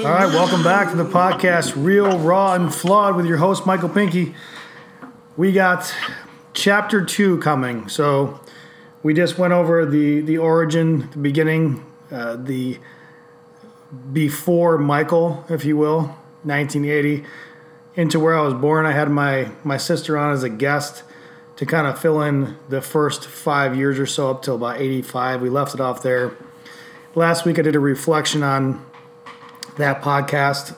All right, welcome back to the podcast, Real, Raw, and Flawed, with your host, Michael Pinky. We got Chapter 2 coming. So we just went over the origin, the beginning, the before Michael, if you will, 1980, into where I was born. I had my sister on as a guest to kind of fill in the first 5 years or so up till about 85. We left it off there. Last week I did a reflection on that podcast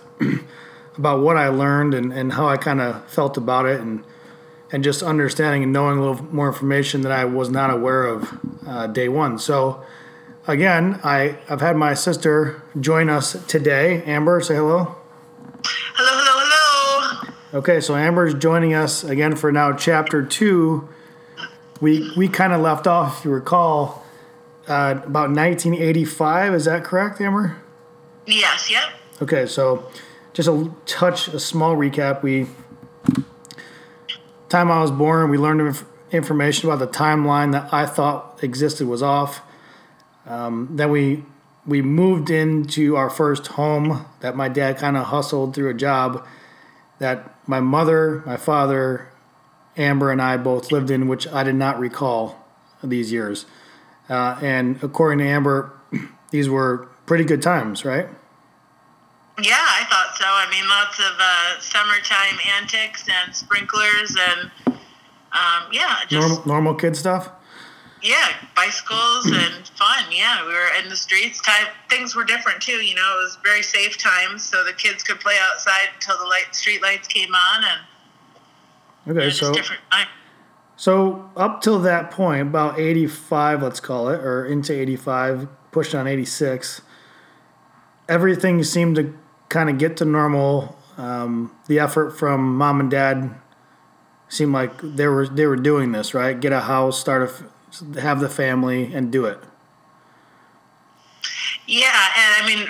about what I learned and how I kind of felt about it and just understanding and knowing a little more information that I was not aware of day one. So again, I've had my sister join us today. Amber, say hello. Hello. Okay, so Amber's joining us again for now Chapter 2. We kind of left off, if you recall, about 1985, is that correct, Amber? Yes, yep. Okay, so just a small recap. Time I was born, we learned information about the timeline that I thought existed was off. Then we moved into our first home that my dad kind of hustled through a job that my mother, my father, Amber, and I both lived in, which I did not recall these years. And according to Amber, these were pretty good times, right? Yeah, I thought so. I mean, lots of summertime antics and sprinklers and, just... Normal kid stuff? Yeah, bicycles and fun, yeah. We were in the streets. Things were different, too. You know, it was very safe times, so the kids could play outside until the street lights came on. And okay, so... Just different times. So up till that point, about 85, let's call it, or into 85, pushing on 86, everything seemed to kind of get to normal. The effort from mom and dad seemed like they were doing this, right? Get a house, have the family, and do it. Yeah, and I mean,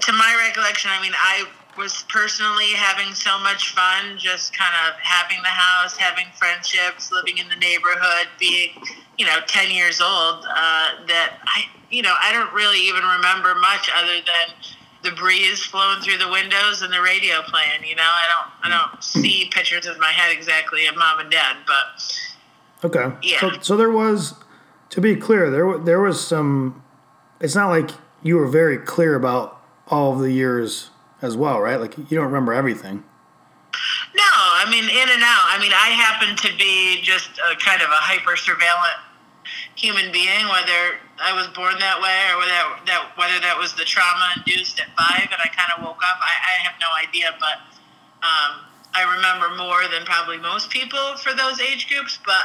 to my recollection, I was personally having so much fun, just kind of having the house, having friendships, living in the neighborhood, being, 10 years old, that I don't really even remember much other than the breeze blowing through the windows and the radio playing. I don't see pictures in my head exactly of mom and dad, but okay. Yeah. So there was, to be clear, there was some, it's not like you were very clear about all of the years as well, right? Like, you don't remember everything. No, in and out. I happen to be just a kind of a hyper-surveillant human being, whether I was born that way or whether that was the trauma induced at 5 and I kind of woke up. I have no idea, but I remember more than probably most people for those age groups. But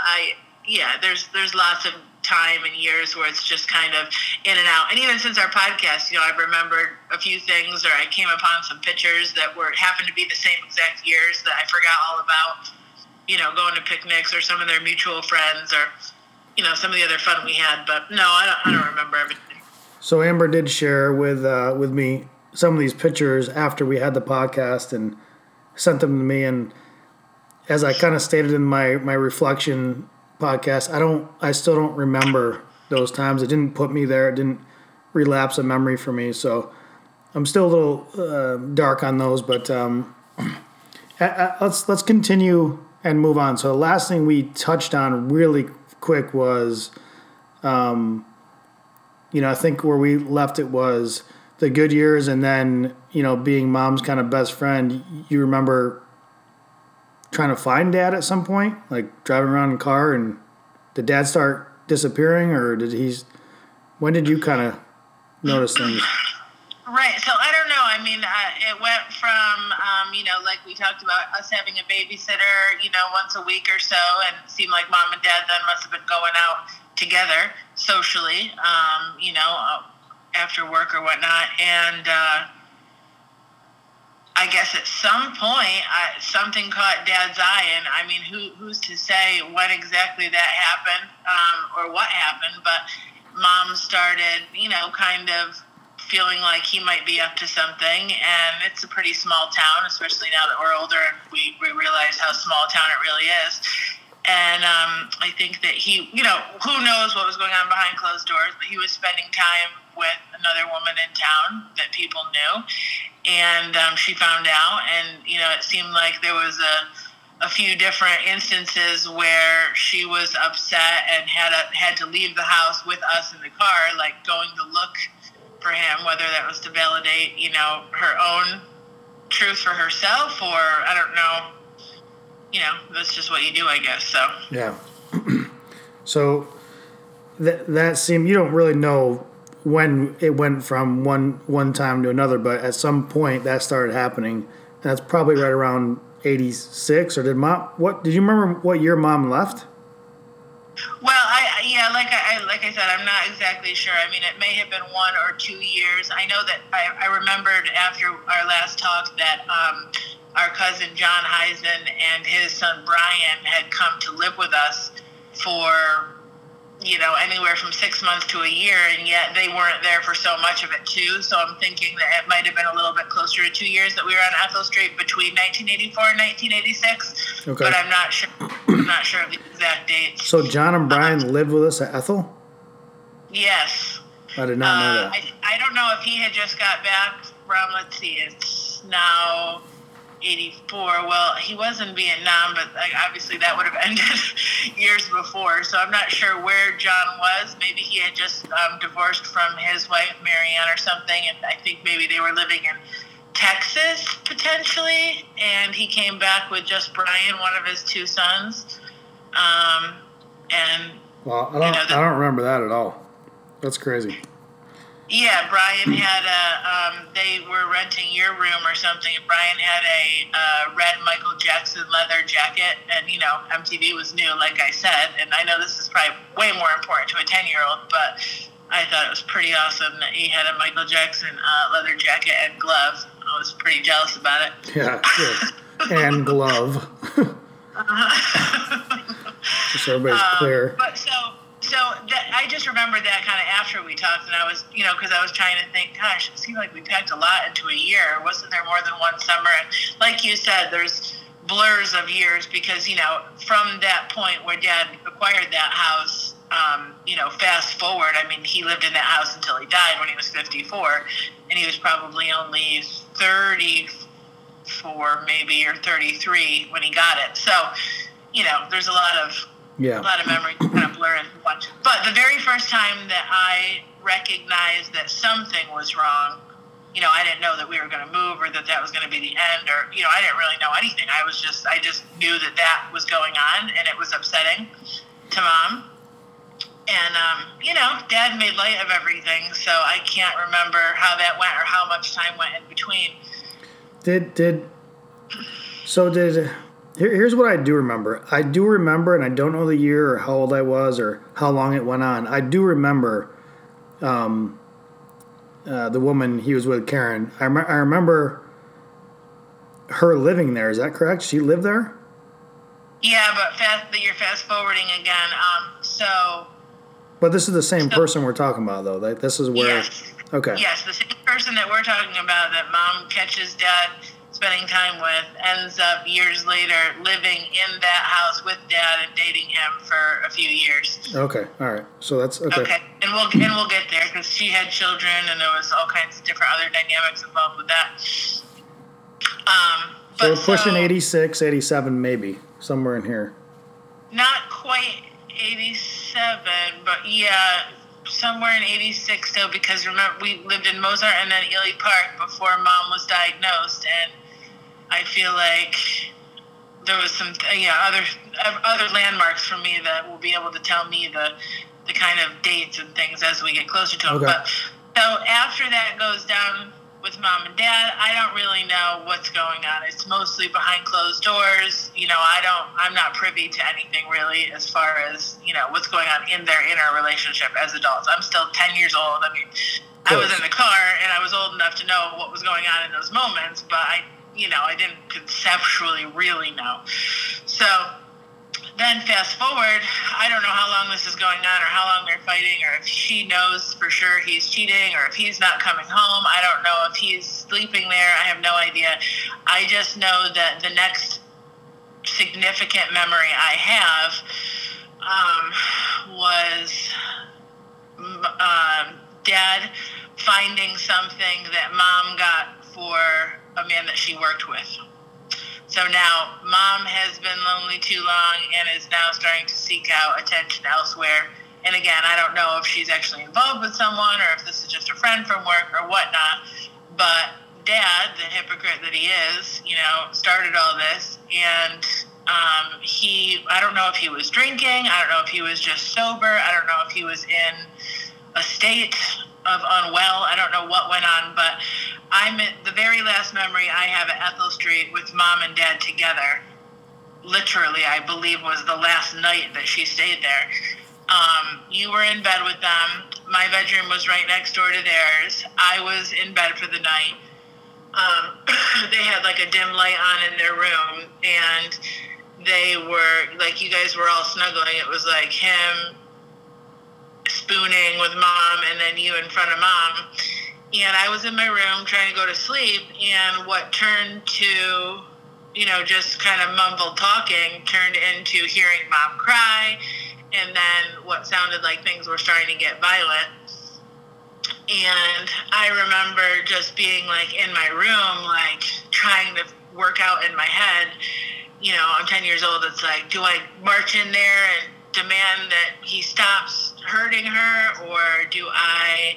there's lots of time and years where it's just kind of in and out. And even since our podcast, I've remembered a few things, or I came upon some pictures that happened to be the same exact years that I forgot all about, going to picnics or some of their mutual friends or, some of the other fun we had. But no, I don't remember everything. So Amber did share with me some of these pictures after we had the podcast and sent them to me. And as I kind of stated in my reflection podcast, I still don't remember those times. It didn't put me there. It didn't relapse a memory for me. So I'm still a little dark on those, but let's continue and move on. So the last thing we touched on really quick was, I think where we left it was the good years, and then, being mom's kind of best friend. You remember trying to find dad at some point, like driving around in a car, and did dad start disappearing, or when did you kind of notice things? Right. So I don't know. It went from, like we talked about, us having a babysitter, once a week or so, and it seemed like mom and dad then must have been going out together socially, after work or whatnot. And, I guess at some point, something caught dad's eye, and who's to say when exactly that happened, or what happened, but mom started, kind of feeling like he might be up to something, and it's a pretty small town, especially now that we're older, and we realize how small town it really is, and I think that he, who knows what was going on behind closed doors, but he was spending time with another woman in town that people knew. and she found out, and it seemed like there was a few different instances where she was upset and had to leave the house with us in the car, like going to look for him, whether that was to validate, her own truth for herself, or I don't know, that's just what you do, I guess. So yeah. So that seemed, you don't really know when it went from one time to another, but at some point that started happening, and that's probably right around 86, or did mom? What did you remember? What year mom left? Well, like I said, I'm not exactly sure. I mean, it may have been 1 or 2 years. I know that I remembered after our last talk that our cousin John Heisen and his son Brian had come to live with us for anywhere from 6 months to a year, and yet they weren't there for so much of it too. So I'm thinking that it might have been a little bit closer to 2 years that we were on Ethel Street between 1984 and 1986. Okay. But I'm not sure. I'm not sure of the exact dates. So John and Brian lived with us at Ethel? Yes. I did not know that. I don't know if he had just got back from, let's see, it's now 84. Well, he was in Vietnam, but obviously that would have ended years before. So I'm not sure where John was. Maybe he had just divorced from his wife, Marianne, or something. And I think maybe they were living in Texas, potentially. And he came back with just Brian, one of his two sons. I don't remember that at all. That's crazy. Yeah, Brian had they were renting your room or something, and Brian had a red Michael Jackson leather jacket, and, MTV was new, like I said, and I know this is probably way more important to a 10-year-old, but I thought it was pretty awesome that he had a Michael Jackson leather jacket and glove. I was pretty jealous about it. Yeah, and glove. Just so everybody's clear. But so that, I just remembered that kind of after we talked, and I was, because I was trying to think, gosh, it seemed like we packed a lot into a year. Wasn't there more than one summer? And like you said, there's blurs of years because, from that point where Dad acquired that house, fast forward, I mean, he lived in that house until he died when he was 54, and he was probably only 34 maybe, or 33 when he got it. So, there's a lot of memories kind of blur into one. But the very first time that I recognized that something was wrong, I didn't know that we were going to move or that was going to be the end, or, I didn't really know anything. I just knew that was going on, and it was upsetting to Mom. And, Dad made light of everything, so I can't remember how that went or how much time went in between. Here's what I do remember. I do remember, and I don't know the year or how old I was or how long it went on. I do remember the woman he was with, Karen. I remember her living there. Is that correct? She lived there? Yeah, but you're fast-forwarding again. But this is the same person we're talking about, though. Like, this is where... Yes. Okay. Yes, the same person that we're talking about, that Mom catches Dad spending time with, ends up years later living in that house with Dad and dating him for a few years. Okay, all right. So that's okay. Okay, and we'll get there, because she had children and there was all kinds of different other dynamics involved with that. So we're pushing 86, 87 maybe, somewhere in here. Not quite 87, but yeah, somewhere in 86 though, because remember, we lived in Mozart and then Ely Park before Mom was diagnosed, and I feel like there was some other landmarks for me that will be able to tell me the kind of dates and things as we get closer to them. Okay. But so after that goes down with Mom and Dad, I don't really know what's going on. It's mostly behind closed doors. I'm not privy to anything really as far as what's going on in their inner relationship as adults. I'm still 10 years old. I mean, I was in the car and I was old enough to know what was going on in those moments, but I didn't conceptually really know. So then fast forward, I don't know how long this is going on or how long they're fighting, or if she knows for sure he's cheating, or if he's not coming home. I don't know if he's sleeping there. I have no idea. I just know that the next significant memory I have was Dad finding something that Mom got for a man that she worked with. So now mom has been lonely too long and is now starting to seek out attention elsewhere. And again, I don't know if she's actually involved with someone or if this is just a friend from work or whatnot. But dad, the hypocrite that he is, you know, started all this. And he, I don't know if he was drinking. I don't know if he was just sober. I don't know if he was in a state of unwell. I don't know what went on, but I'm at the very last memory I have at Ethel Street with mom and dad together. Literally, I believe was the last night that she stayed there. You were in bed with them. My bedroom was right next door to theirs. I was in bed for the night. They had like a dim light on in their room, and they were like, you guys were all snuggling. It was like him spooning with mom and then you in front of mom. And I was in my room trying to go to sleep, and what turned to, you know, just kind of mumbled talking turned into hearing mom cry. And then what sounded like things were starting to get violent. And I remember just being, like, in my room, like, trying to work out in my head. You know, I'm 10 years old. It's like, do I march in there and demand that he stops hurting her? Or do I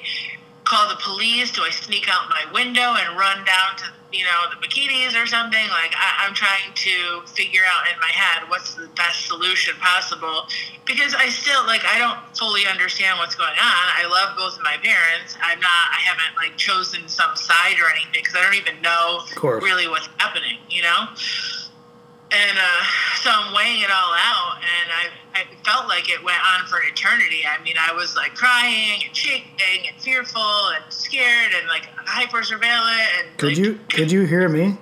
call the police? Do I sneak out my window and run down to, you know, the bikinis or something? Like, I'm trying to figure out in my head what's the best solution possible. Because I still, like, I don't fully understand what's going on. I love both of my parents. I haven't, like, chosen some side or anything because I don't even know really what's happening, you know? And so I'm weighing it all out, and I felt like it went on for an eternity. I mean, I was, like, crying and shaking and fearful and scared and, like, hyper-surveillant. And, could, like, could you hear me?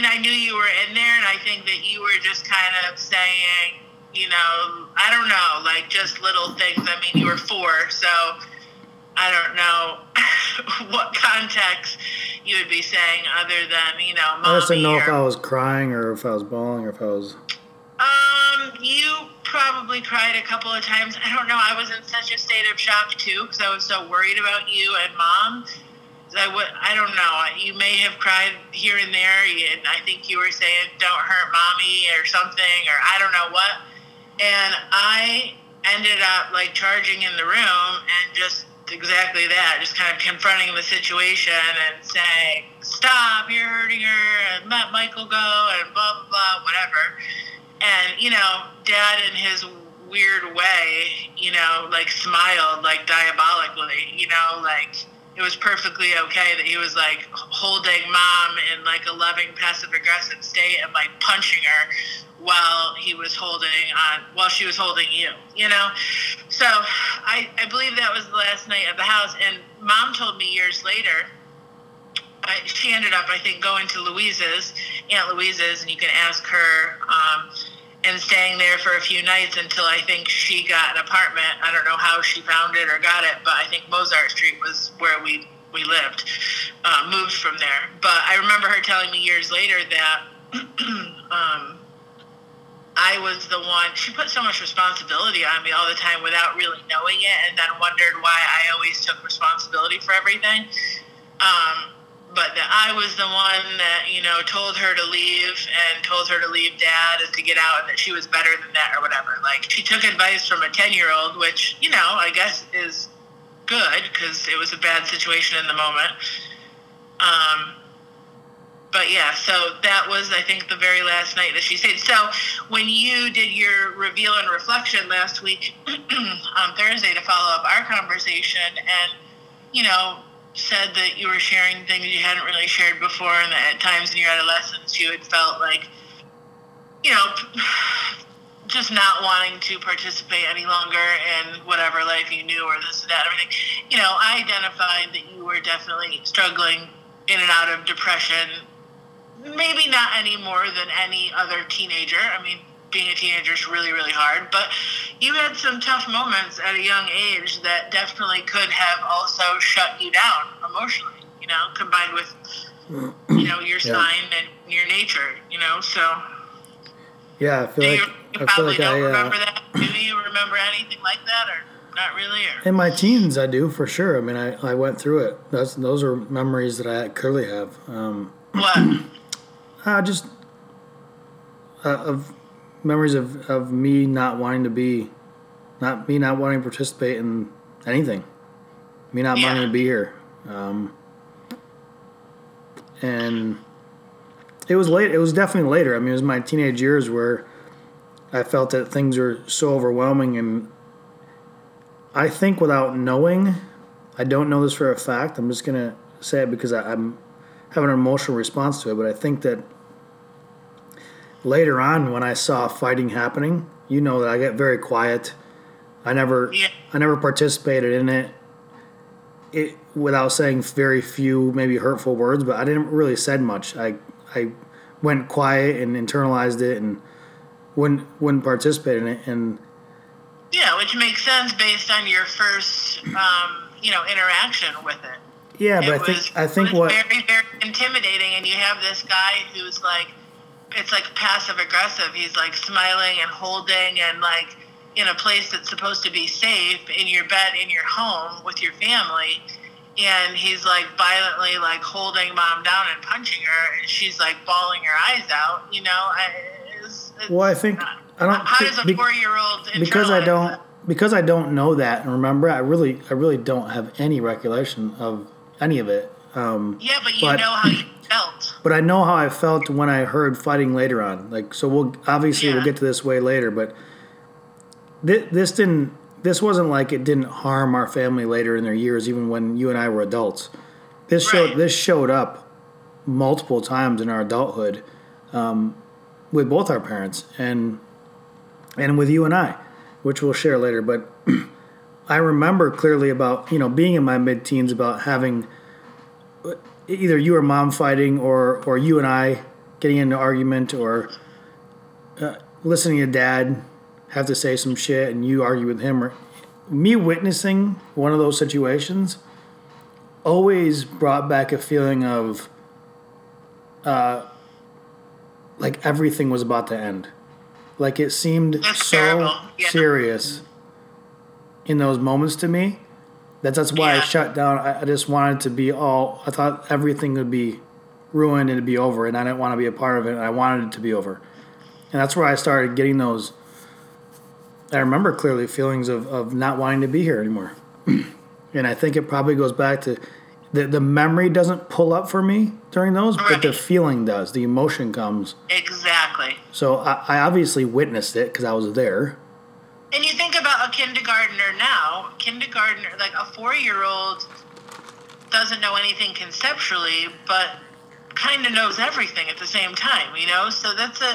I knew you were in there, and I think that you were just kind of saying, you know, I don't know, like, just little things. I mean, you were 4, so I don't know what context you would be saying other than, you know, mommy. I just didn't know if I was crying or if I was bawling or if I was... You probably cried a couple of times. I don't know. I was in such a state of shock, too, because I was so worried about you and mom. I don't know. You may have cried here and there, and I think you were saying, don't hurt mommy or something, or I don't know what. And I ended up, like, charging in the room and just exactly that, just kind of confronting the situation and saying, stop, you're hurting her, and let Michael go, and blah, blah, blah, whatever. And, you know, dad in his weird way, you know, like, smiled, like, diabolically, you know, like... It was perfectly okay that he was, like, holding mom in, like, a loving, passive-aggressive state and, like, punching her while she was holding you, you know? So I believe that was the last night of the house, and mom told me years later, she ended up, I think, going to Aunt Louise's, and you can ask her, and staying there for a few nights until I think she got an apartment. I don't know how she found it or got it, but I think Mozart Street was where we lived, moved from there. But I remember her telling me years later that I was the one. She put so much responsibility on me all the time without really knowing it, and then wondered why I always took responsibility for everything. But that I was the one that, you know, told her to leave dad and to get out, and that she was better than that or whatever. Like, she took advice from a 10-year-old, which, you know, I guess is good because it was a bad situation in the moment. But, yeah, so that was, I think, the very last night that she stayed. So when you did your reveal and reflection last week on Thursday to follow up our conversation and, you know, said that you were sharing things you hadn't really shared before, and that at times in your adolescence you had felt like, you know, just not wanting to participate any longer in whatever life you knew or this and that, everything. You know, I identified that you were definitely struggling in and out of depression, maybe not any more than any other teenager. I mean, being a teenager is really, really hard, but you had some tough moments at a young age that definitely could have also shut you down emotionally, you know, combined with, you know, your sign and your nature, you know, so. Yeah, I feel like I don't remember that. Do you remember anything like that or Not really? Or... in my teens, I do, for sure. I mean, I went through it. Those are memories that I clearly have. What? Of memories of me not wanting to be, not me not wanting to participate in anything. Me not wanting to be here. And it was late. It was definitely later. I mean, it was my teenage years where I felt that things were so overwhelming, and I think without knowing, I don't know this for a fact. I'm just gonna say it because I'm having an emotional response to it. But I think that later on, when I saw fighting happening, you know, that I get very quiet. I never participated in it. It without saying very few, maybe hurtful words, but I didn't really said much. I went quiet and internalized it and wouldn't participate in it. And yeah, which makes sense based on your first interaction with it. Yeah, but I think what very, very intimidating, and you have this guy who's like, it's like passive aggressive. He's like smiling and holding and like in a place that's supposed to be safe, in your bed, in your home with your family, and he's like violently like holding mom down and punching her, and she's like bawling her eyes out. You know, How does a 4-year-old because I don't know that and remember? I really don't have any recollection of any of it. Yeah, but know how you felt. But I know how I felt when I heard fighting later on. Like, so we'll get to this way later, but. This wasn't like it didn't harm our family later in their years, even when you and I were adults. This showed up multiple times in our adulthood with both our parents and with you and I, which we'll share later. But I remember clearly about, being in my mid-teens, about having either you or mom fighting or you and I getting into an argument or listening to dad have to say some shit and you argue with him, or me witnessing one of those situations always brought back a feeling of like everything was about to end. Like it seemed serious in those moments to me. That's why I shut down. I just wanted to be I thought everything would be ruined and it'd be over, and I didn't want to be a part of it, and I wanted it to be over. And that's where I started getting those, I remember clearly, feelings of not wanting to be here anymore. And I think it probably goes back to the memory doesn't pull up for me during those, but the feeling does. The emotion comes. Exactly. So I obviously witnessed it because I was there. And you think about a kindergartner now. Kindergartner, like a 4-year-old doesn't know anything conceptually, but kind of knows everything at the same time, So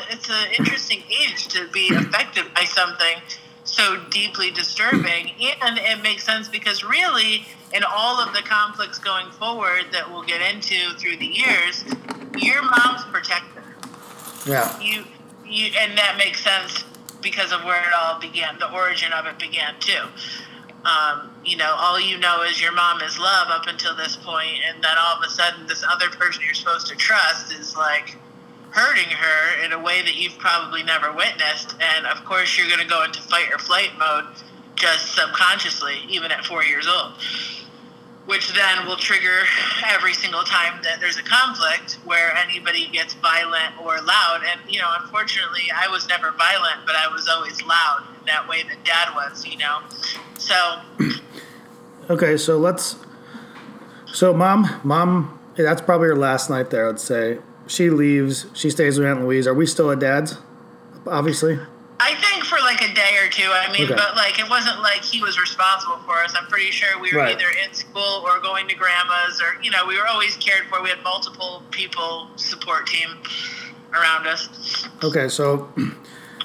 it's an interesting age to be affected by something so deeply disturbing, and it makes sense because really in all of the conflicts going forward that we'll get into through the years, your mom's protector. Yeah. You and that makes sense because of where it all began, the origin of it began too. All you know is your mom is love up until this point, and then all of a sudden this other person you're supposed to trust is like hurting her in a way that you've probably never witnessed, and of course you're going to go into fight or flight mode just subconsciously, even at 4 years old, which then will trigger every single time that there's a conflict where anybody gets violent or loud. And, unfortunately, I was never violent, but I was always loud in that way that Dad was, So. Okay, so Mom, that's probably her last night there, I'd say. She leaves. She stays with Aunt Louise. Are we still at Dad's, obviously? I think for like a day or two, but like it wasn't like he was responsible for us. I'm pretty sure we were either in school or going to grandma's, or we were always cared for. We had multiple people, support team around us. Okay, so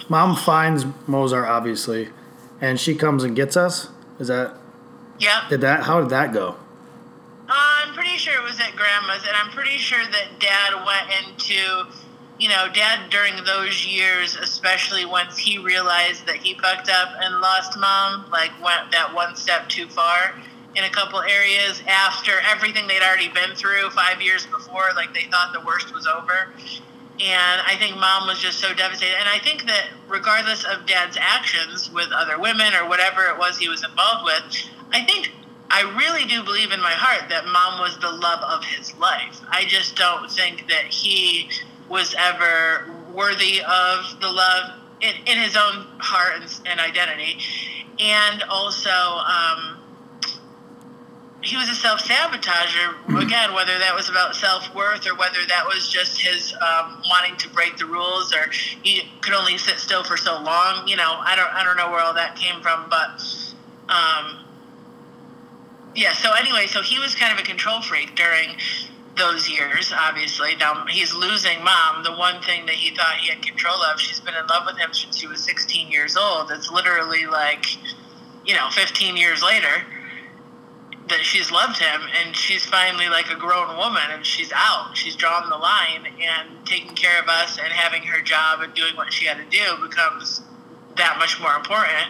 Mom finds Mozart obviously, and she comes and gets us. Is that? Yeah. How did that go? I'm pretty sure it was at grandma's, and I'm pretty sure that Dad went into. Dad during those years, especially once he realized that he fucked up and lost Mom, like went that one step too far in a couple areas after everything they'd already been through 5 years before. Like they thought the worst was over. And I think mom was just so devastated. And I think that regardless of dad's actions with other women or whatever it was he was involved with, I think I really do believe in my heart that mom was the love of his life. I just don't think that he was ever worthy of the love in his own heart and identity. And also, he was a self-sabotager, again, whether that was about self-worth or whether that was just his wanting to break the rules, or he could only sit still for so long. You know, I don't know where all that came from, but yeah. So anyway, so he was kind of a control freak during those years, obviously. Now he's losing mom, the one thing that he thought he had control of. She's been in love with him since she was 16 years old. It's literally like, you know, 15 years later that she's loved him, and she's finally like a grown woman, and she's out. She's drawn the line, and taking care of us and having her job and doing what she had to do becomes that much more important.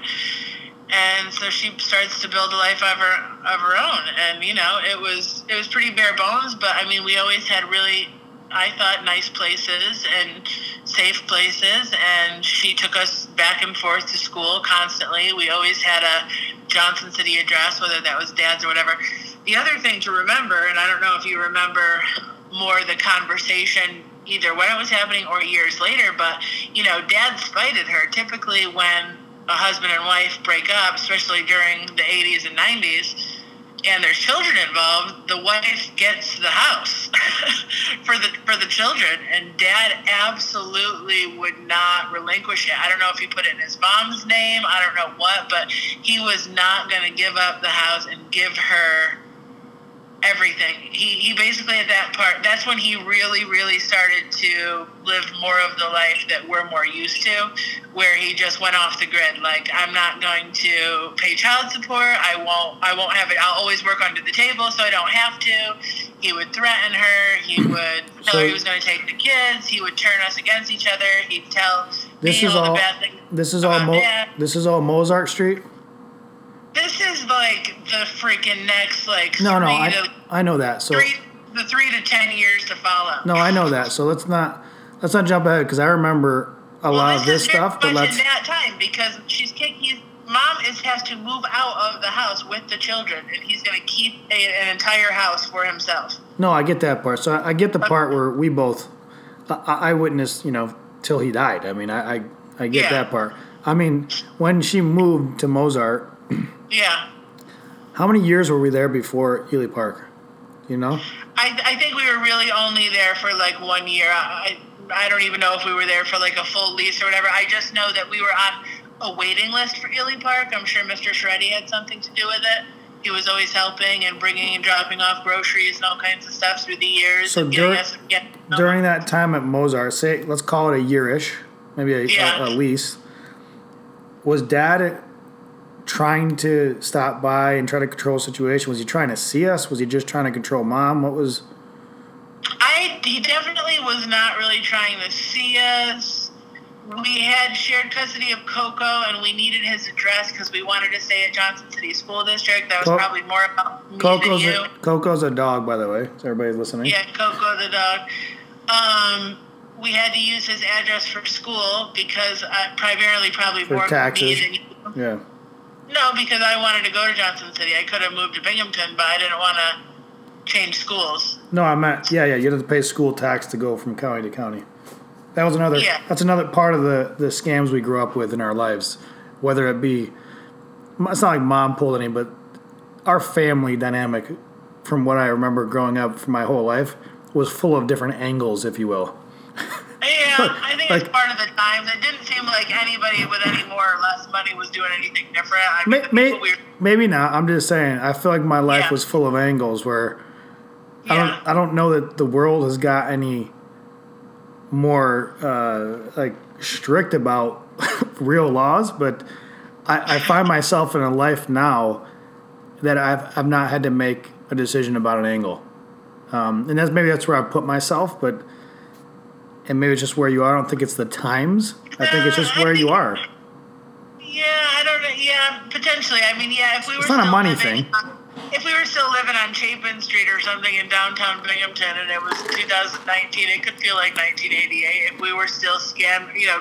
And so she starts to build a life of her own. And, you know, it was pretty bare bones, but I mean, we always had really, I thought, nice places and safe places. And she took us back and forth to school constantly. We always had a Johnson City address, whether that was dad's or whatever. The other thing to remember, and I don't know if you remember more the conversation either when it was happening or years later, but, you know, dad spited her. Typically when a husband and wife break up, especially during the 80s and 90s, and there's children involved, the wife gets the house for the children, and dad absolutely would not relinquish it. I don't know if he put it in his mom's name, I don't know what, but he was not going to give up the house and give her everything. He basically, at that part, that's when he really, really started to live more of the life that we're more used to, where he just went off the grid. Like, I'm not going to pay child support. I won't have it. I'll always work under the table so I don't have to. He would threaten her. He would tell her he was going to take the kids. He would turn us against each other. He'd tell me all the bad things. This is all Mozart Street? This is like the freaking next, like, I know that. So the 3 to 10 years to follow. No, I know that. So let's not jump ahead, because I remember a lot of this stuff. But in that time, because mom has to move out of the house with the children, and he's going to keep an entire house for himself. No, I get that part. So I get the part where we both, I witnessed, you know, till he died. I mean, I get that part. I mean, when she moved to Mozart. Yeah. How many years were we there before Ely Park? You know? I think we were really only there for like 1 year. I don't even know if we were there for like a full lease or whatever. I just know that we were on a waiting list for Ely Park. I'm sure Mr. Shreddy had something to do with it. He was always helping and bringing and dropping off groceries and all kinds of stuff through the years. So during that time at Mozart, say, let's call it a year-ish, maybe a lease, was dad trying to stop by and try to control the situation? Was he trying to see us? Was he just trying to control mom? What was... He definitely was not really trying to see us. We had shared custody of Coco, and we needed his address because we wanted to stay at Johnson City School District. That was probably more about me than you. Coco's a dog, by the way. Is everybody listening? Yeah, Coco the dog. We had to use his address for school because primarily probably for more taxes. Me than you. Yeah. No, because I wanted to go to Johnson City. I could have moved to Binghamton, but I didn't want to change schools. No, I meant, yeah, you had to pay school tax to go from county to county. That was another, That's another part of the scams we grew up with in our lives, whether it be, it's not like mom pulled any, but our family dynamic, from what I remember growing up for my whole life, was full of different angles, if you will. Yeah, I think it's part of the time. It didn't seem like anybody with any more or less money was doing anything different. I mean, maybe not. I'm just saying. I feel like my life was full of angles where I don't know that the world has got any more like strict about real laws, but I find myself in a life now that I've not had to make a decision about an angle, and that's where I put myself, but. And maybe it's just where you are. I don't think it's the times. I think it's just where you are. Yeah, I don't know. Yeah, potentially. I mean, yeah, if we were... It's not a money thing. If we were still living on Chapin Street or something in downtown Binghamton and it was 2019, it could feel like 1988 if we were still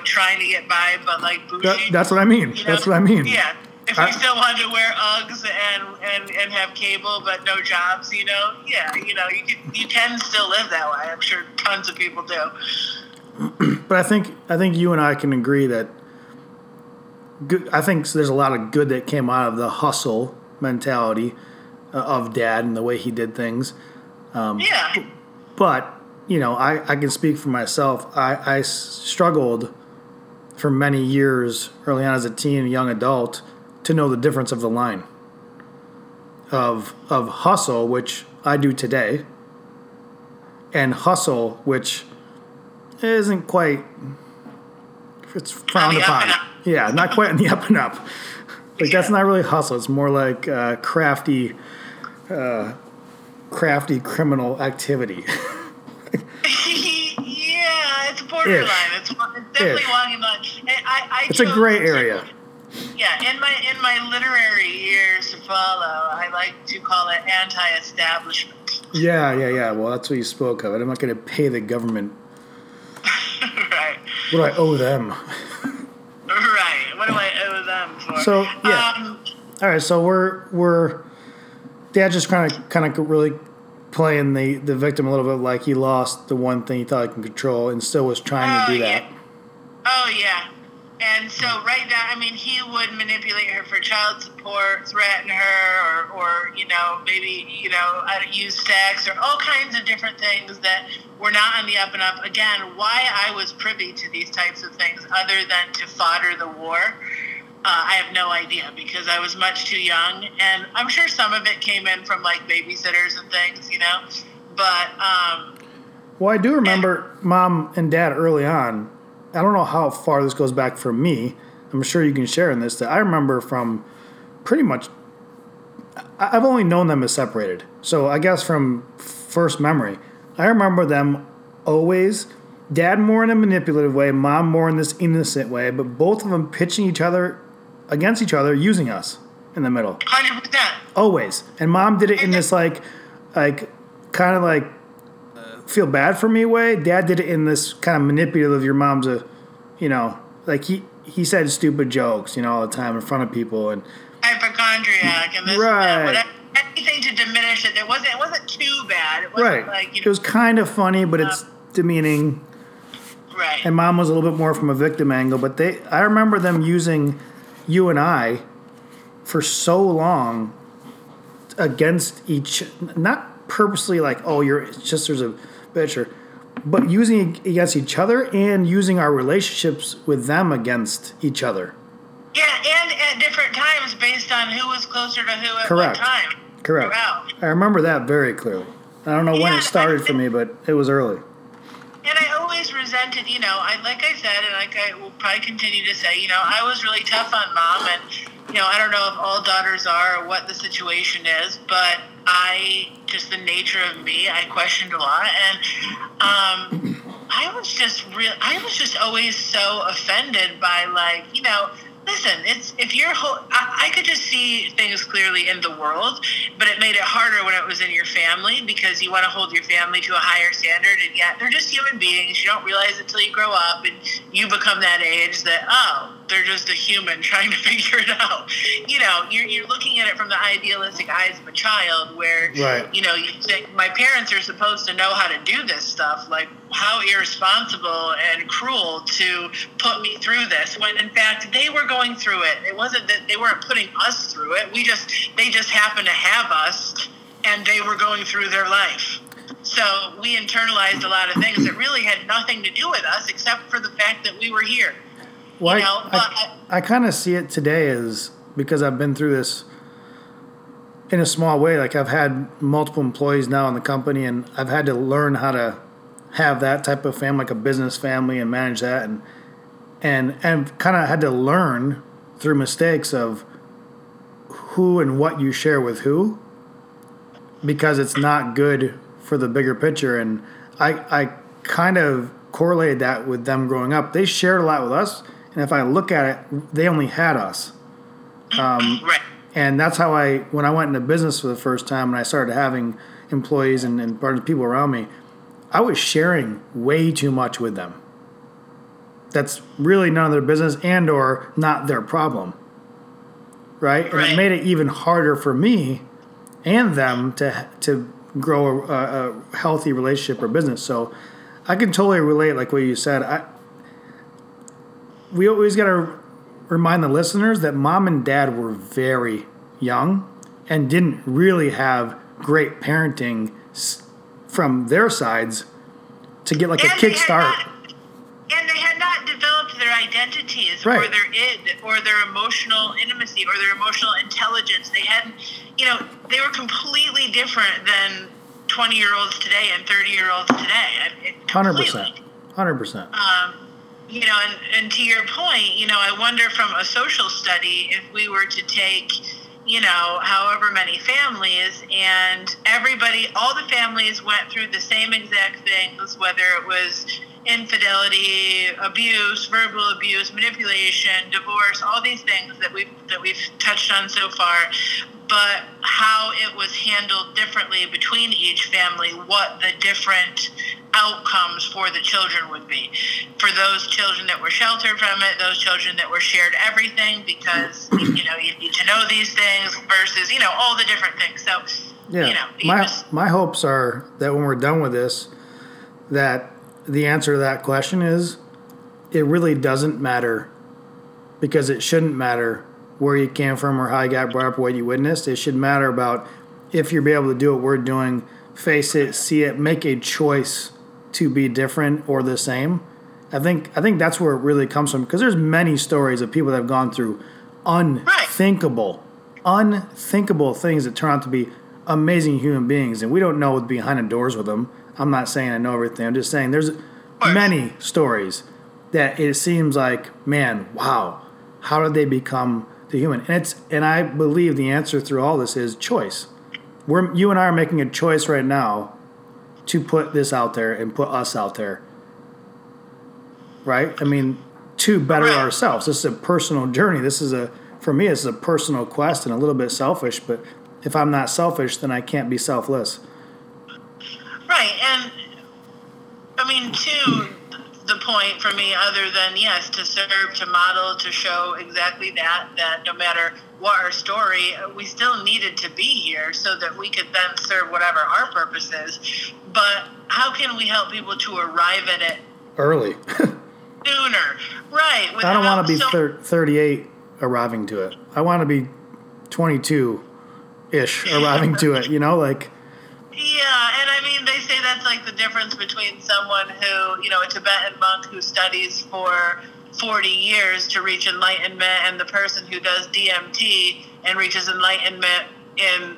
trying to get by, but like bougie. That's what I mean. Yeah. If we still wanted to wear Uggs and have cable but no jobs, you can still live that way. I'm sure tons of people do. But I think you and I can agree that there's a lot of good that came out of the hustle mentality of Dad and the way he did things. But, I can speak for myself. I struggled for many years early on as a teen and young adult to know the difference of the line of hustle, which I do today, and hustle, which isn't quite, it's frowned upon. Yeah, not quite in the up and up. That's not really hustle. It's more like crafty criminal activity. It's borderline. It's definitely walking on. It's a gray area. Yeah, in my literary years to follow, I like to call it anti-establishment. Yeah. Well, that's what you spoke of. I'm not going to pay the government. Right. What do I owe them? Right. What do I owe them for? So yeah. All right. So we're Dad just kind of really playing the victim a little bit, like he lost the one thing he thought he could control, and still was trying to do that. Oh yeah. And so right now, he would manipulate her for child support, threaten her, or maybe use sex or all kinds of different things that were not on the up and up. Again, why I was privy to these types of things other than to fodder the war, I have no idea, because I was much too young. And I'm sure some of it came in from, like, babysitters and things, But well, I do remember Mom and Dad early on. I don't know how far this goes back for me. I'm sure you can share in this that I remember from pretty much, I've only known them as separated. So I guess from first memory, I remember them always, Dad more in a manipulative way, Mom more in this innocent way, but both of them pitching each other against each other, using us in the middle. 100%. Always. And Mom did it in this like feel bad for me way. Dad did it in this kind of manipulative, your mom's a, like he said stupid jokes, all the time in front of people, and hypochondriac and this and that, whatever, anything to diminish it. It wasn't too bad. It wasn't it was kind of funny, but it's demeaning. Right. And Mom was a little bit more from a victim angle, but I remember them using you and I for so long against each, not purposely like, oh, your sister's a bitch, but using against each other and using our relationships with them against each other. Yeah, and at different times based on who was closer to who at what time. Correct. Throughout. I remember that very clearly. I don't know when it started for me, but it was early. And I always resented, like I said, and like I will probably continue to say, I was really tough on Mom, and, I don't know if all daughters are or what the situation is, but just the nature of me, I questioned a lot, and I was just always so offended by, like, listen, I could just see things clearly in the world, but it made it harder when it was in your family, because you want to hold your family to a higher standard, and yet they're just human beings. You don't realize it till you grow up and you become that age that, oh, they're just a human trying to figure it out. You're looking at it from the idealistic eyes of a child where, you think my parents are supposed to know how to do this stuff. Like, how irresponsible and cruel to put me through this when, in fact, they were going through it. It wasn't that they weren't putting us through it. They just happened to have us, and they were going through their life. So we internalized a lot of things that really had nothing to do with us except for the fact that we were here. Well, I kind of see it today as, because I've been through this in a small way. Like, I've had multiple employees now in the company, and I've had to learn how to have that type of family, like a business family, and manage that, and kind of had to learn through mistakes of who and what you share with who, because it's not good for the bigger picture. And I kind of correlated that with them growing up. They shared a lot with us. And if I look at it, they only had us. And that's how I, when I went into business for the first time and I started having employees and people around me, I was sharing way too much with them. That's really none of their business and or not their problem, right? And it made it even harder for me and them to grow a healthy relationship or business. So I can totally relate, like what you said. We always got to remind the listeners that mom and dad were very young and didn't really have great parenting from their sides to get like a kickstart. And they had not developed their identities or their id or their emotional intimacy or their emotional intelligence. They hadn't, they were completely different than 20-year-olds today and 30-year-olds today. 100%. And to your point, I wonder from a social study if we were to take, however many families and everybody, all the families went through the same exact things, whether it was infidelity, abuse, verbal abuse, manipulation, divorce, all these things that we've touched on so far, but how it was handled differently between each family, what the different outcomes for the children would be. For those children that were sheltered from it, those children that were shared everything because, you need to know these things versus, all the different things. So, my hopes are that when we're done with this, that the answer to that question is it really doesn't matter, because it shouldn't matter where you came from or how you got brought up or what you witnessed. It should matter about if you'll be able to do what we're doing, face it, see it, make a choice to be different or the same. I think that's where it really comes from, because there's many stories of people that have gone through unthinkable things that turn out to be amazing human beings, and we don't know what's behind the doors with them. I'm not saying I know everything. I'm just saying there's many stories that it seems like, man, wow, how did they become the human? And I believe the answer through all this is choice. You and I are making a choice right now to put this out there and put us out there, right? I mean, to better ourselves. This is a personal journey. For me, this is a personal quest and a little bit selfish, but if I'm not selfish, then I can't be selfless. Right, and I mean, to the point for me, other than, yes, to serve, to model, to show exactly that no matter what our story, we still needed to be here so that we could then serve whatever our purpose is. But how can we help people to arrive at it early? Sooner, right. I don't want to be 38 arriving to it. I want to be 22-ish arriving to it, Yeah, and I mean, they say that's like the difference between someone who, a Tibetan monk who studies for 40 years to reach enlightenment and the person who does DMT and reaches enlightenment in,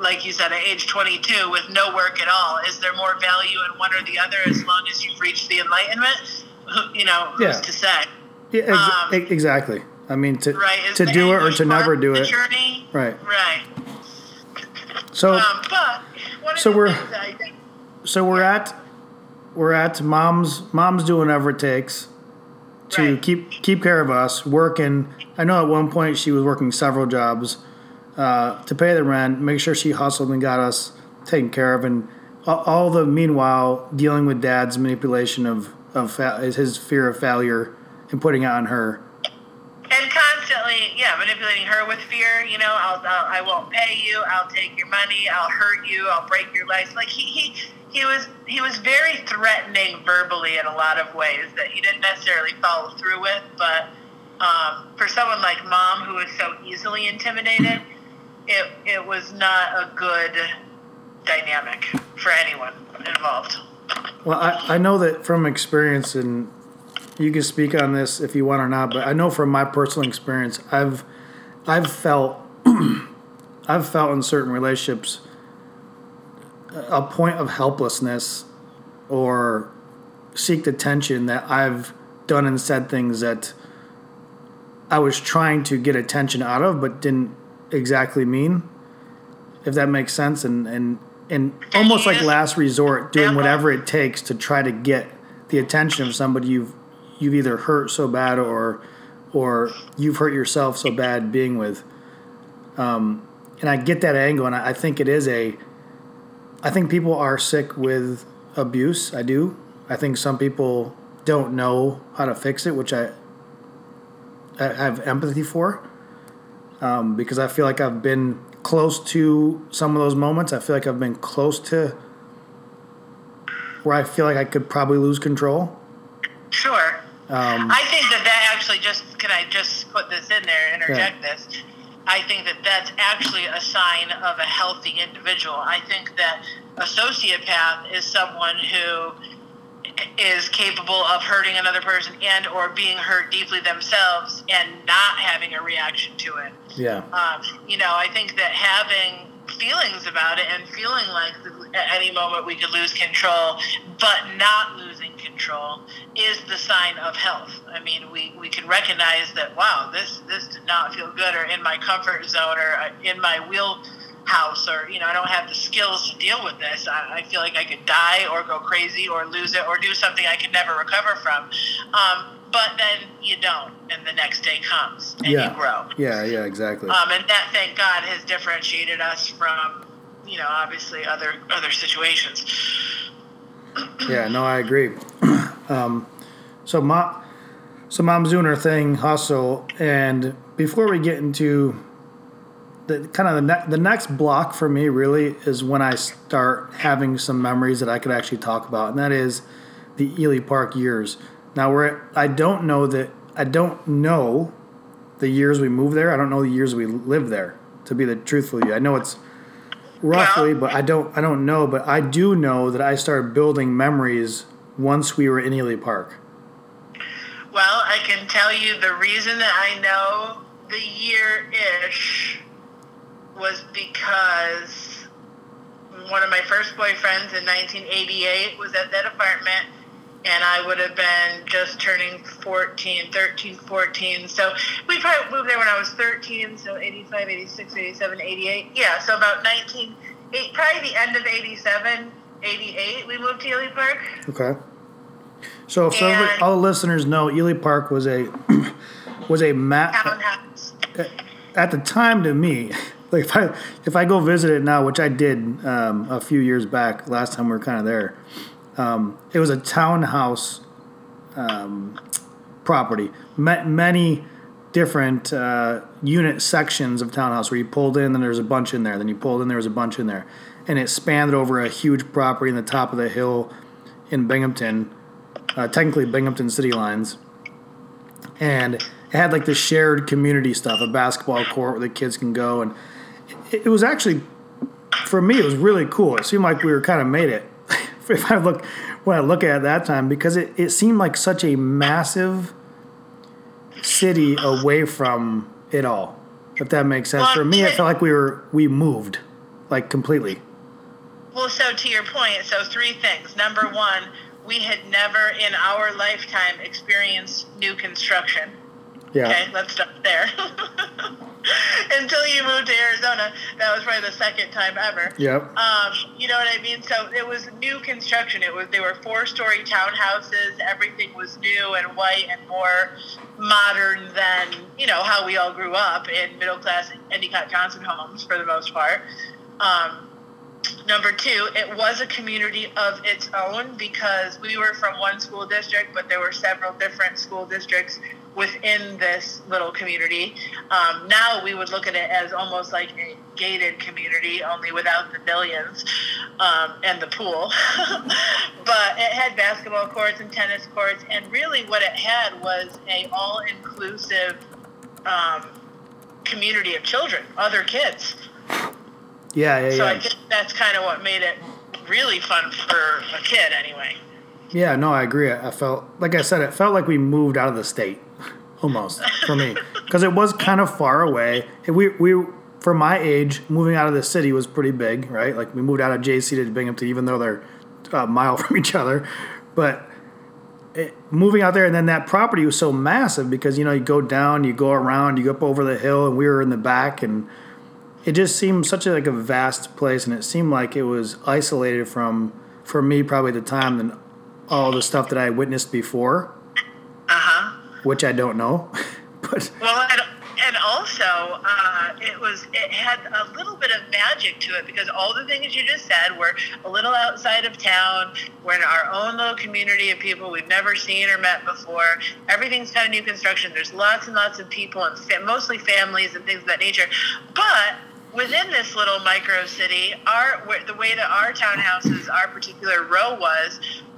like you said, at age 22 with no work at all. Is there more value in one or the other as long as you've reached the enlightenment? Who's to say? Yeah, exactly. I mean, to do it or to never do it. Journey? Right. So, but... So we're at mom's doing whatever it takes to keep care of us, working. I know at one point she was working several jobs to pay the rent, make sure she hustled and got us taken care of, and all the meanwhile dealing with dad's manipulation of his fear of failure and putting it on her. And constantly, manipulating her with fear, I won't pay you, I'll take your money, I'll hurt you, I'll break your legs. Like he was very threatening verbally in a lot of ways that he didn't necessarily follow through with, but for someone like mom who is so easily intimidated, it was not a good dynamic for anyone involved. Well, I know that from experience, and you can speak on this if you want or not, but I know from my personal experience, I've felt in certain relationships a point of helplessness or seek attention that I've done and said things that I was trying to get attention out of, but didn't exactly mean, if that makes sense, and almost like last resort, doing whatever it takes to try to get the attention of somebody you've either hurt so bad or you've hurt yourself so bad being with. And I get that angle, and I think it is a – I think people are sick with abuse. I do. I think some people don't know how to fix it, which I have empathy for, because I feel like I've been close to some of those moments. I feel like I've been close to where I feel like I could probably lose control. Sure. I think that actually just – can I just put this in there, interject this? I think that that's actually a sign of a healthy individual. I think that a sociopath is someone who is capable of hurting another person and or being hurt deeply themselves and not having a reaction to it. Yeah. You know, I think that having feelings about it and feeling like at any moment we could lose control, but not losing control is the sign of health. I mean, we can recognize that, wow, this did not feel good, or in my comfort zone, or in my wheelhouse, or, you know, I don't have the skills to deal with this. I feel like I could die or go crazy or lose it or do something I could never recover from. But then you don't, and the next day comes, and you grow. Yeah, exactly. And that, thank God, has differentiated us from, you know, obviously other situations. Yeah, no, I agree. So Mom's doing her thing, hustle, and before we get into the next block for me, really, is when I start having some memories that I could actually talk about, and that is the Ely Park years. Now, I don't know the years we moved there. I don't know the years we lived there, to be truthful with you. I know it's roughly, but I don't know. But I do know that I started building memories once we were in Ely Park. Well, I can tell you the reason that I know the year-ish was because one of my first boyfriends in 1988 was at that apartment. And I would have been just turning 14. So we probably moved there when I was 13, so 85, 86, 87, 88. Yeah, so about 19, probably the end of 87, 88, we moved to Ely Park. Okay. So all the listeners know, Ely Park was a townhouse. At the time, to me, like if I go visit it now, which I did a few years back, last time we were kind of there, it was a townhouse property. Many different unit sections of townhouse where you pulled in, then there was a bunch in there. Then you pulled in, there was a bunch in there. And it spanned over a huge property in the top of the hill in Binghamton, technically Binghamton city lines. And it had like the shared community stuff, a basketball court where the kids can go. And it was actually, for me, it was really cool. It seemed like we were kind of made it. If I look, when I look at it that time, because it seemed like such a massive city away from it all, if that makes sense. Well, for me, I felt like we moved, like, completely. Well, so to your point, so three things. Number one, we had never in our lifetime experienced new construction. Yeah. Okay, let's stop there. Until you moved to Arizona, that was probably the second time ever. Yep. You know what I mean? So it was new construction. They were 4-story townhouses. Everything was new and white and more modern than, you know, how we all grew up in middle class Endicott Johnson homes for the most part. Number two, it was a community of its own because we were from one school district, but there were several different school districts within this little community. Now we would look at it as almost like a gated community, only without the millions and the pool. But it had basketball courts and tennis courts, and really what it had was a all-inclusive community of children, other kids. Yeah. So I think that's kind of what made it really fun for a kid anyway. Yeah, no, I agree. I felt, like I said, it felt like we moved out of the state, almost, for me. Because it was kind of far away. We for my age, moving out of the city was pretty big, right? Like, we moved out of JC to Binghamton, even though they're a mile from each other. But moving out there, and then that property was so massive because, you know, you go down, you go around, you go up over the hill, and we were in the back. And it just seemed such a vast place, and it seemed like it was isolated from, for me, probably at the time, than all the stuff that I witnessed before, which I don't know. But well, and also, it had a little bit of magic to it, because all the things you just said were a little outside of town. We're in our own little community of people we've never seen or met before. Everything's kind of new construction. There's lots and lots of people, and mostly families and things of that nature. But within this little micro city, the way that our townhouses, our particular row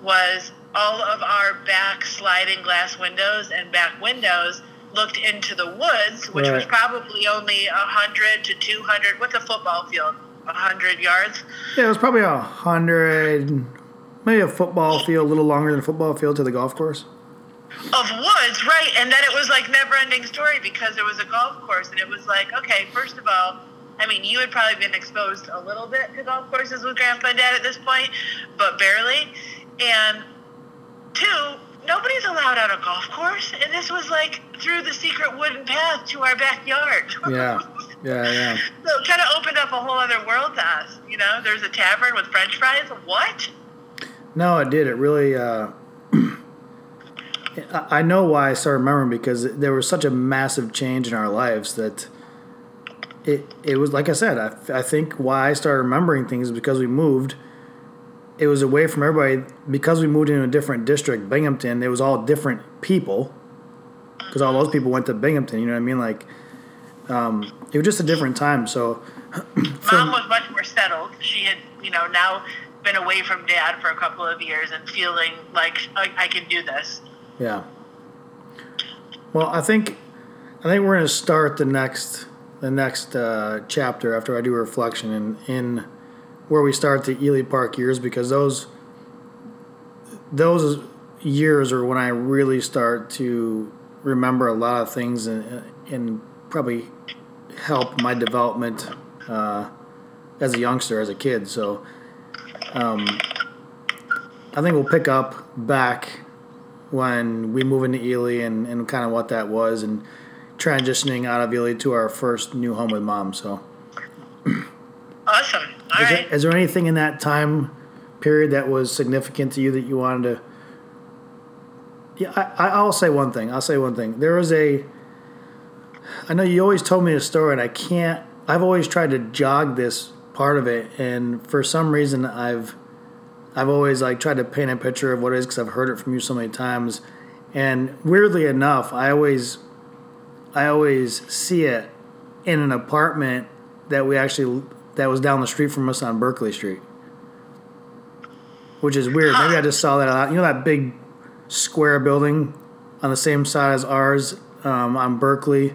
was all of our back sliding glass windows and back windows looked into the woods, which was probably only 100 to 200, what's a football field, 100 yards? Yeah, it was probably 100, maybe a football field, a little longer than a football field to the golf course. Of woods, right, and then it was like never-ending story because there was a golf course, and it was like, okay, first of all, I mean, you had probably been exposed a little bit to golf courses with Grandpa and Dad at this point, but barely, and two, nobody's allowed on a golf course, and this was like through the secret wooden path to our backyard. Yeah. So it kind of opened up a whole other world to us, you know? There's a tavern with French fries. What? No, it did. It really, I know why I started remembering, because there was such a massive change in our lives that it was, like I said, I think why I started remembering things is because we moved. It was away from everybody. Because we moved into a different district, Binghamton, it was all different people, because all those people went to Binghamton, you know what I mean? Like, it was just a different time, so... Mom was much more settled. She had, you know, now been away from Dad for a couple of years and feeling like, I can do this. Yeah. Well, I think we're going to start the next chapter after I do a reflection in where we start the Ely Park years, because those years are when I really start to remember a lot of things and probably help my development as a youngster, as a kid. So I think we'll pick up back when we move into Ely and kind of what that was, and transitioning out of Ely to our first new home with Mom. So awesome. Is there anything in that time period that was significant to you that you wanted to... Yeah, I'll say one thing. There was I know you always told me a story, and I've always tried to jog this part of it, and for some reason I've always like tried to paint a picture of what it is, because I've heard it from you so many times. And weirdly enough, I always see it in an apartment that was down the street from us on Berkeley Street, which is weird. Maybe I just saw that out. You know that big square building on the same side as ours, on Berkeley,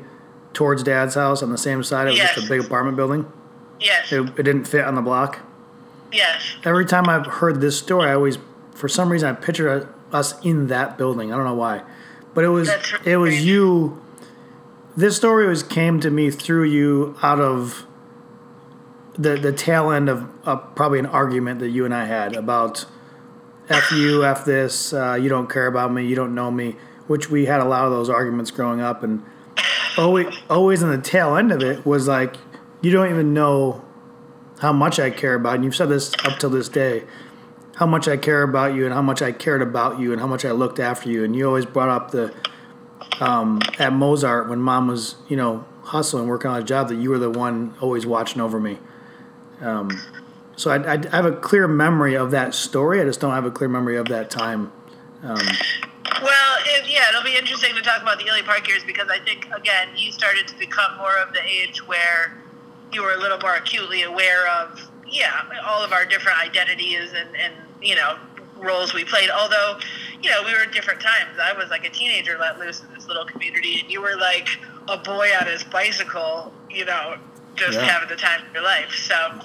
towards Dad's house, on the same side? It was just a big apartment building. Yes. It didn't fit on the block. Yes. Every time I've heard this story, I always, for some reason, I pictured us in that building. I don't know why. But it was you. This story came to me through you out of the tail end of probably an argument that you and I had about F you, F this, you don't care about me, you don't know me, which we had a lot of those arguments growing up. And always in the tail end of it was like, you don't even know how much I care about you. And you've said this up till this day, how much I care about you and how much I cared about you and how much I looked after you. And you always brought up the at Mozart, when Mom was, you know, hustling, working on a job, that you were the one always watching over me. So I have a clear memory of that story. I just don't have a clear memory of that time. It'll be interesting to talk about the Ely Park years, because I think, again, you started to become more of the age where you were a little more acutely aware of, all of our different identities and you know, roles we played. Although, you know, we were at different times. I was like a teenager let loose in this little community, and you were like a boy on his bicycle, you know, just having the time of your life. So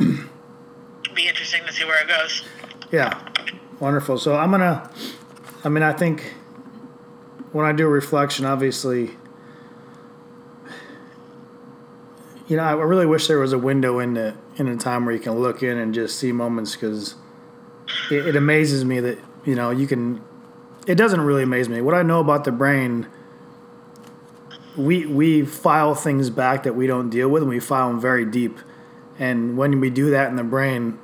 it'll be interesting to see where it goes. Yeah, wonderful. So I think when I do a reflection, obviously, you know, I really wish there was a window in a time where you can look in and just see moments, because it amazes me that, you know, it doesn't really amaze me. What I know about the brain, we file things back that we don't deal with, and we file them very deep. And when we do that in the brain,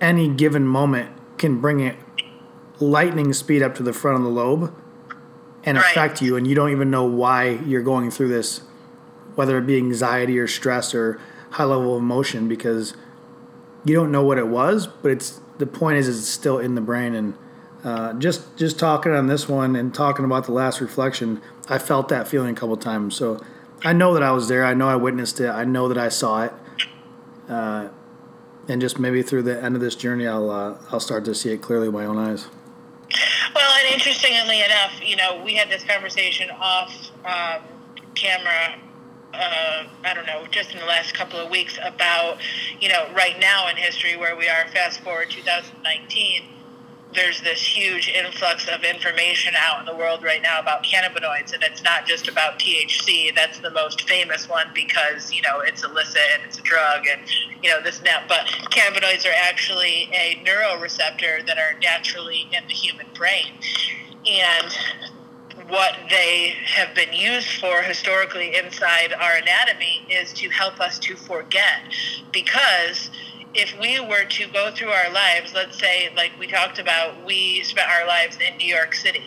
any given moment can bring it lightning speed up to the front of the lobe and affect you, and you don't even know why you're going through this whether it be anxiety or stress or high level of emotion, because you don't know what it was, but it's the point is it's still in the brain. And just talking on this one and talking about the last reflection, I felt that feeling a couple times. So I know that I was there. I know I witnessed it. I know that I saw it. And just maybe through the end of this journey, I'll start to see it clearly with my own eyes. Well, and interestingly enough, you know, we had this conversation off camera, I don't know, just in the last couple of weeks about, you know, right now in history where we are, fast forward 2019, there's this huge influx of information out in the world right now about cannabinoids, and it's not just about THC. That's the most famous one because, you know, it's illicit and it's a drug and, you know, this and that. But cannabinoids are actually a neuroreceptor that are naturally in the human brain. And what they have been used for historically inside our anatomy is to help us to forget, because if we were to go through our lives, let's say, like we talked about, we spent our lives in New York City,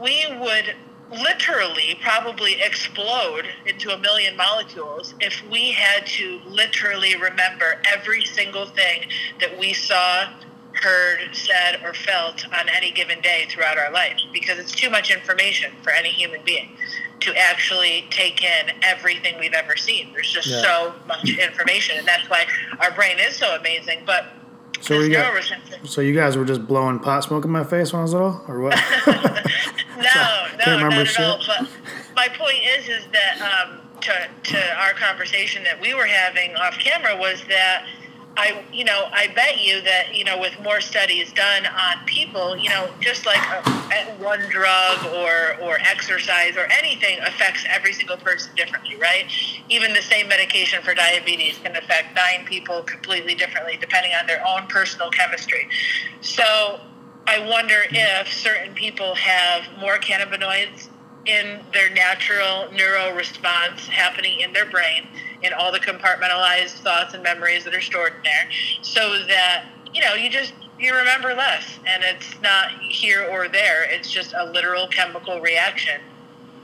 we would literally probably explode into a million molecules if we had to literally remember every single thing that we saw, heard, said, or felt on any given day throughout our life, because it's too much information for any human being to actually take in everything we've ever seen. There's just so much information, and that's why our brain is so amazing. But so you guys were just blowing pot smoke in my face when I was little, or what? No, not at all. But my point is that to our conversation that we were having off camera was that I bet you that, you know, with more studies done on people, you know, just like one drug or exercise or anything affects every single person differently, right? Even the same medication for diabetes can affect 9 people completely differently depending on their own personal chemistry. So I wonder if certain people have more cannabinoids in their natural neuro response happening in their brain, in all the compartmentalized thoughts and memories that are stored in there, so that, you know, you remember less, and it's not here or there, it's just a literal chemical reaction.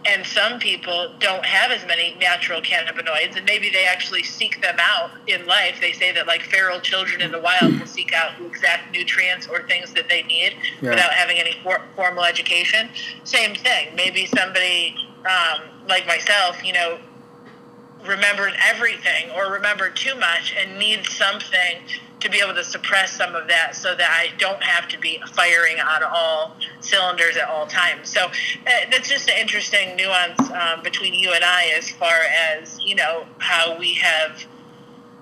And some people don't have as many natural cannabinoids, and maybe they actually seek them out in life. They say that, like, feral children in the wild will seek out exact nutrients or things that they need without having any formal education. Same thing. Maybe somebody like myself, you know, remembered everything or remembered too much and needs something to be able to suppress some of that so that I don't have to be firing on all cylinders at all times. So that's just an interesting nuance between you and I, as far as, you know, how we have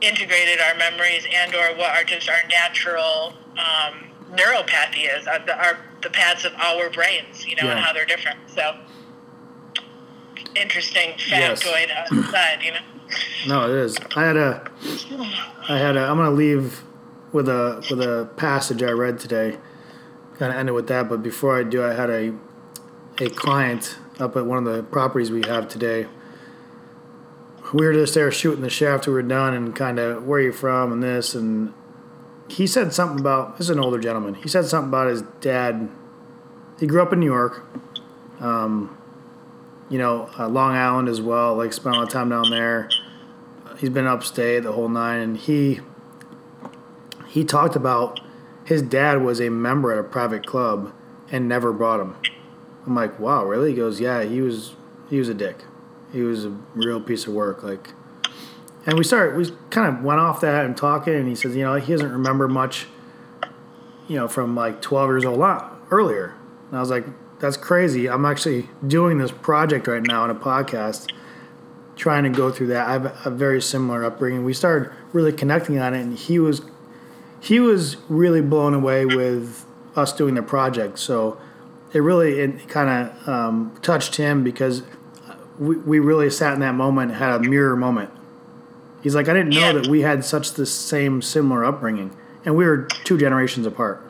integrated our memories and or what are just our natural neuropathy is, the paths of our brains, you know, and how they're different. So interesting factoid outside, you know. No, it is. I'm going to leave with a passage I read today. Kind of end it with that, but before I do, I had a client up at one of the properties we have today. We were just there shooting the shaft we were done, and kind of where are you from and this, and he said something about, this is an older gentleman, he said something about his dad. He grew up in New York, you know, Long Island as well, like spent a lot of time down there. He's been upstate, the whole nine, and he talked about his dad was a member at a private club and never brought him. I'm like, wow, really? He goes, yeah, he was a dick. He was a real piece of work. Like, and we kind of went off that and talking, and he says, you know, he doesn't remember much, you know, from like 12 years old earlier. And I was like, that's crazy. I'm actually doing this project right now on a podcast, trying to go through that. I have a very similar upbringing. We started really connecting on it, and he was really blown away with us doing the project. So it kind of touched him, because we really sat in that moment, had a mirror moment. He's like, I didn't know that we had such the same similar upbringing, and we were 2 generations apart.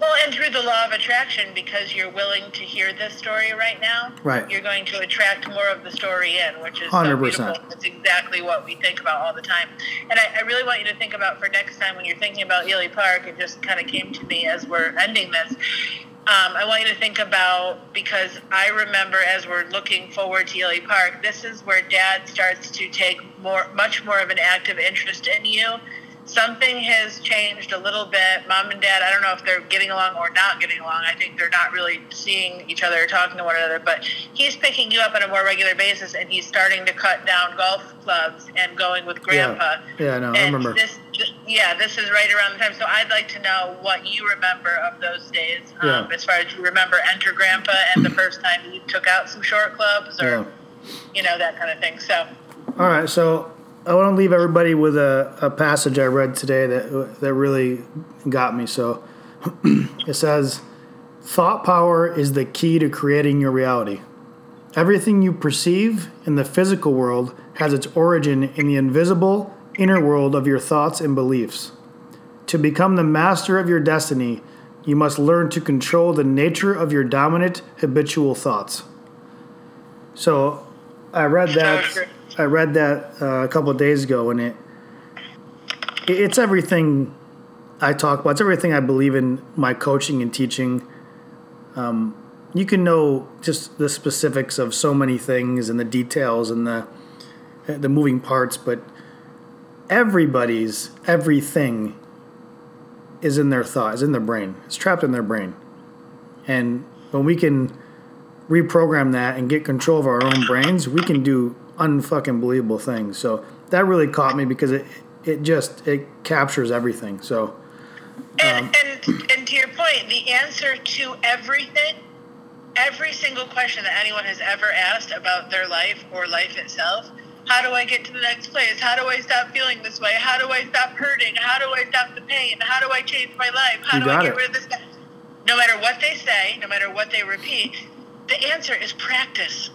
Well, and through the law of attraction, because you're willing to hear this story right now, right, you're going to attract more of the story in, which is 100%. So beautiful. That's exactly what we think about all the time. And I really want you to think about, for next time when you're thinking about Ely Park, it just kind of came to me as we're ending this, I want you to think about, because I remember as we're looking forward to Ely Park, this is where Dad starts to take much more of an active interest in you. Something has changed a little bit. Mom and Dad, I don't know if they're getting along or not getting along. I think they're not really seeing each other or talking to one another. But he's picking you up on a more regular basis, and he's starting to cut down golf clubs and going with Grandpa. Yeah, no, I remember. This is right around the time. So I'd like to know what you remember of those days, as far as you remember Enter Grandpa and the first time you took out some short clubs or, that kind of thing. So. All right, so I want to leave everybody with a passage I read today that really got me. So it says, "Thought power is the key to creating your reality. Everything you perceive in the physical world has its origin in the invisible inner world of your thoughts and beliefs. To become the master of your destiny, you must learn to control the nature of your dominant habitual thoughts." So I read that... a couple of days ago, and it's everything I talk about. It's everything I believe in my coaching and teaching. You can know just the specifics of so many things and the details and the moving parts, but everything is in their thought, is in their brain. It's trapped in their brain. And when we can reprogram that and get control of our own brains, we can do unfucking believable thing. So that really caught me because it just captures everything. So and to your point, the answer to everything, every single question that anyone has ever asked about their life or life itself, how do I get to the next place? How do I stop feeling this way? How do I stop hurting? How do I stop the pain? How do I change my life? How do I get rid of this? No matter what they say, no matter what they repeat, the answer is practice.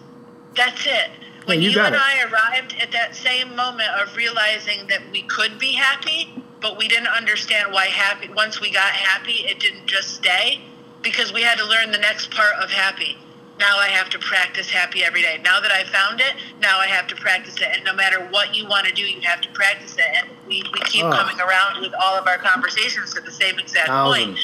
That's it. When you and I arrived at that same moment of realizing that we could be happy, but we didn't understand why happy. Once we got happy, it didn't just stay, because we had to learn the next part of happy. Now I have to practice happy every day. Now that I found it, now I have to practice it. And no matter what you want to do, you have to practice it. And we keep coming around with all of our conversations to the same exact point.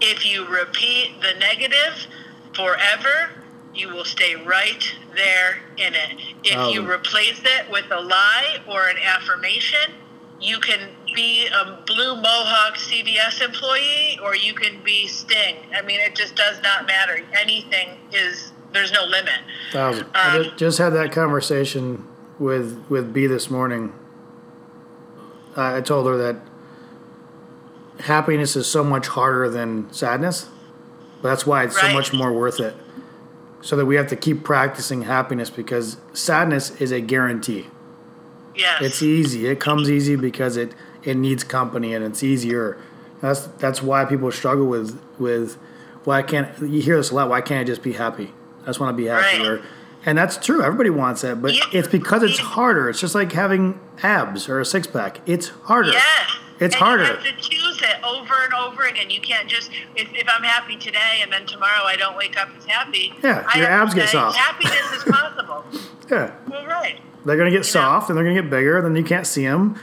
If you repeat the negative forever, you will stay right there in it. If you replace it with a lie or an affirmation, you can be a blue mohawk CVS employee or you can be Sting. I mean, it just does not matter. Anything is, there's no limit. I just had that conversation with Bea this morning. I told her that happiness is so much harder than sadness. That's why it's so much more worth it. So that we have to keep practicing happiness, because sadness is a guarantee. Yes. It's easy. It comes easy because it needs company and it's easier. That's why people struggle with why can't you hear this a lot, why can't I just be happy? I just want to be happy. Right. And that's true, everybody wants that, but it's because it's harder. It's just like having abs or a six pack. It's harder. Yeah. It's harder. You have to choose it over and over again. You can't just, if I'm happy today and then tomorrow I don't wake up as happy. Yeah, your abs get soft. Happiness is possible. Yeah. Well, right. They're going to get soft and they're going to get bigger and then you can't see them.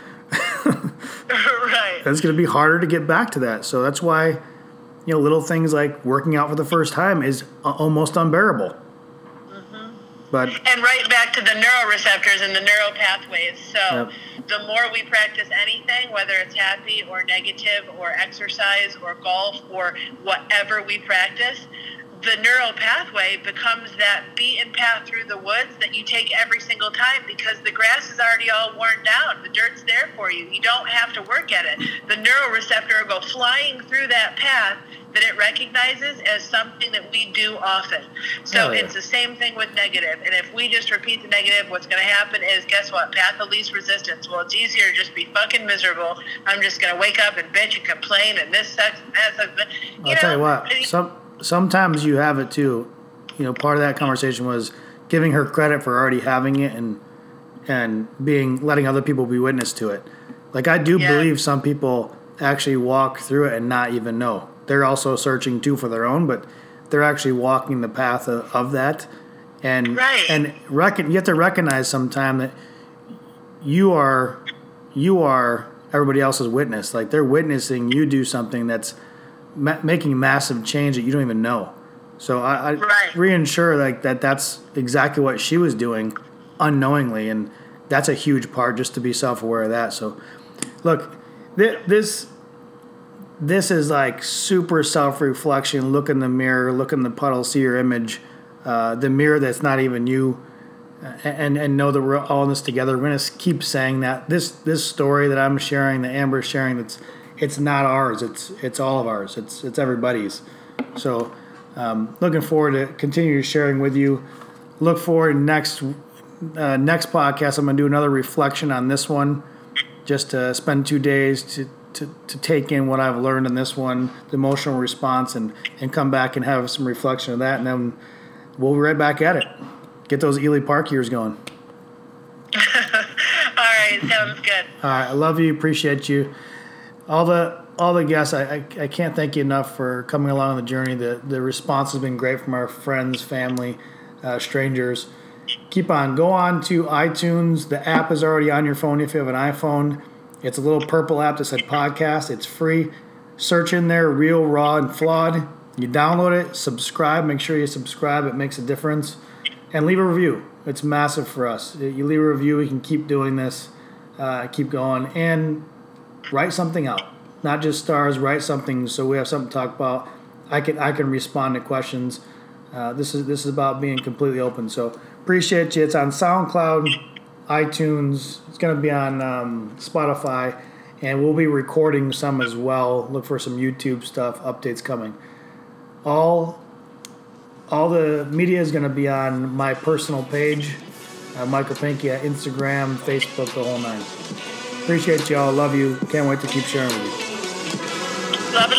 Right. And it's going to be harder to get back to that. So that's why, little things like working out for the first time is almost unbearable. And right back to the neuroreceptors and the neural pathways. So the more we practice anything, whether it's happy or negative or exercise or golf or whatever we practice, the neural pathway becomes that beaten path through the woods that you take every single time because the grass is already all worn down. The dirt's there for you. You don't have to work at it. The neuroreceptor will go flying through that path that it recognizes as something that we do often. So it's the same thing with negative. And if we just repeat the negative, what's going to happen is, guess what? Path of least resistance. Well, it's easier to just be fucking miserable. I'm just going to wake up and bitch and complain and this sucks and that sucks. I'll tell you what, sometimes you have it too. Part of that conversation was giving her credit for already having it and letting other people be witness to it. Like, I do believe some people actually walk through it and not even know. They're also searching too for their own, but they're actually walking the path of that. And you have to recognize sometime that you are everybody else's witness. Like, they're witnessing you do something that's making massive change that you don't even know. So I reinsure like that's exactly what she was doing unknowingly, and that's a huge part, just to be self-aware of that. So look, this is like super self-reflection. Look in the mirror, look in the puddle, see your image, the mirror that's not even you, and know that we're all in this together. We're gonna keep saying that this story that I'm sharing, that Amber's sharing, it's not ours. It's all of ours. It's everybody's. So looking forward to continue sharing with you. Look forward next podcast. I'm gonna do another reflection on this one, just to spend 2 days to take in what I've learned in this one, the emotional response, and come back and have some reflection of that, and then we'll be right back at it. Get those Ely Park years going. All right, sounds good. All right, I love you, appreciate you. All the guests, I can't thank you enough for coming along the journey. The response has been great from our friends, family, strangers. Keep on. Go on to iTunes. The app is already on your phone if you have an iPhone. It's a little purple app that said podcast. It's free. Search in there, Real, Raw, and Flawed. You download it, subscribe. Make sure you subscribe. It makes a difference. And leave a review. It's massive for us. You leave a review, we can keep doing this, keep going. And write something out. Not just stars, write something so we have something to talk about. I can respond to questions. This is about being completely open. So appreciate you. It's on SoundCloud, iTunes. It's going to be on Spotify. And we'll be recording some as well. Look for some YouTube stuff. Updates coming. All the media is going to be on my personal page, Michael Pinky, at Instagram, Facebook, the whole nine. Appreciate y'all. Love you. Can't wait to keep sharing with you. Love it.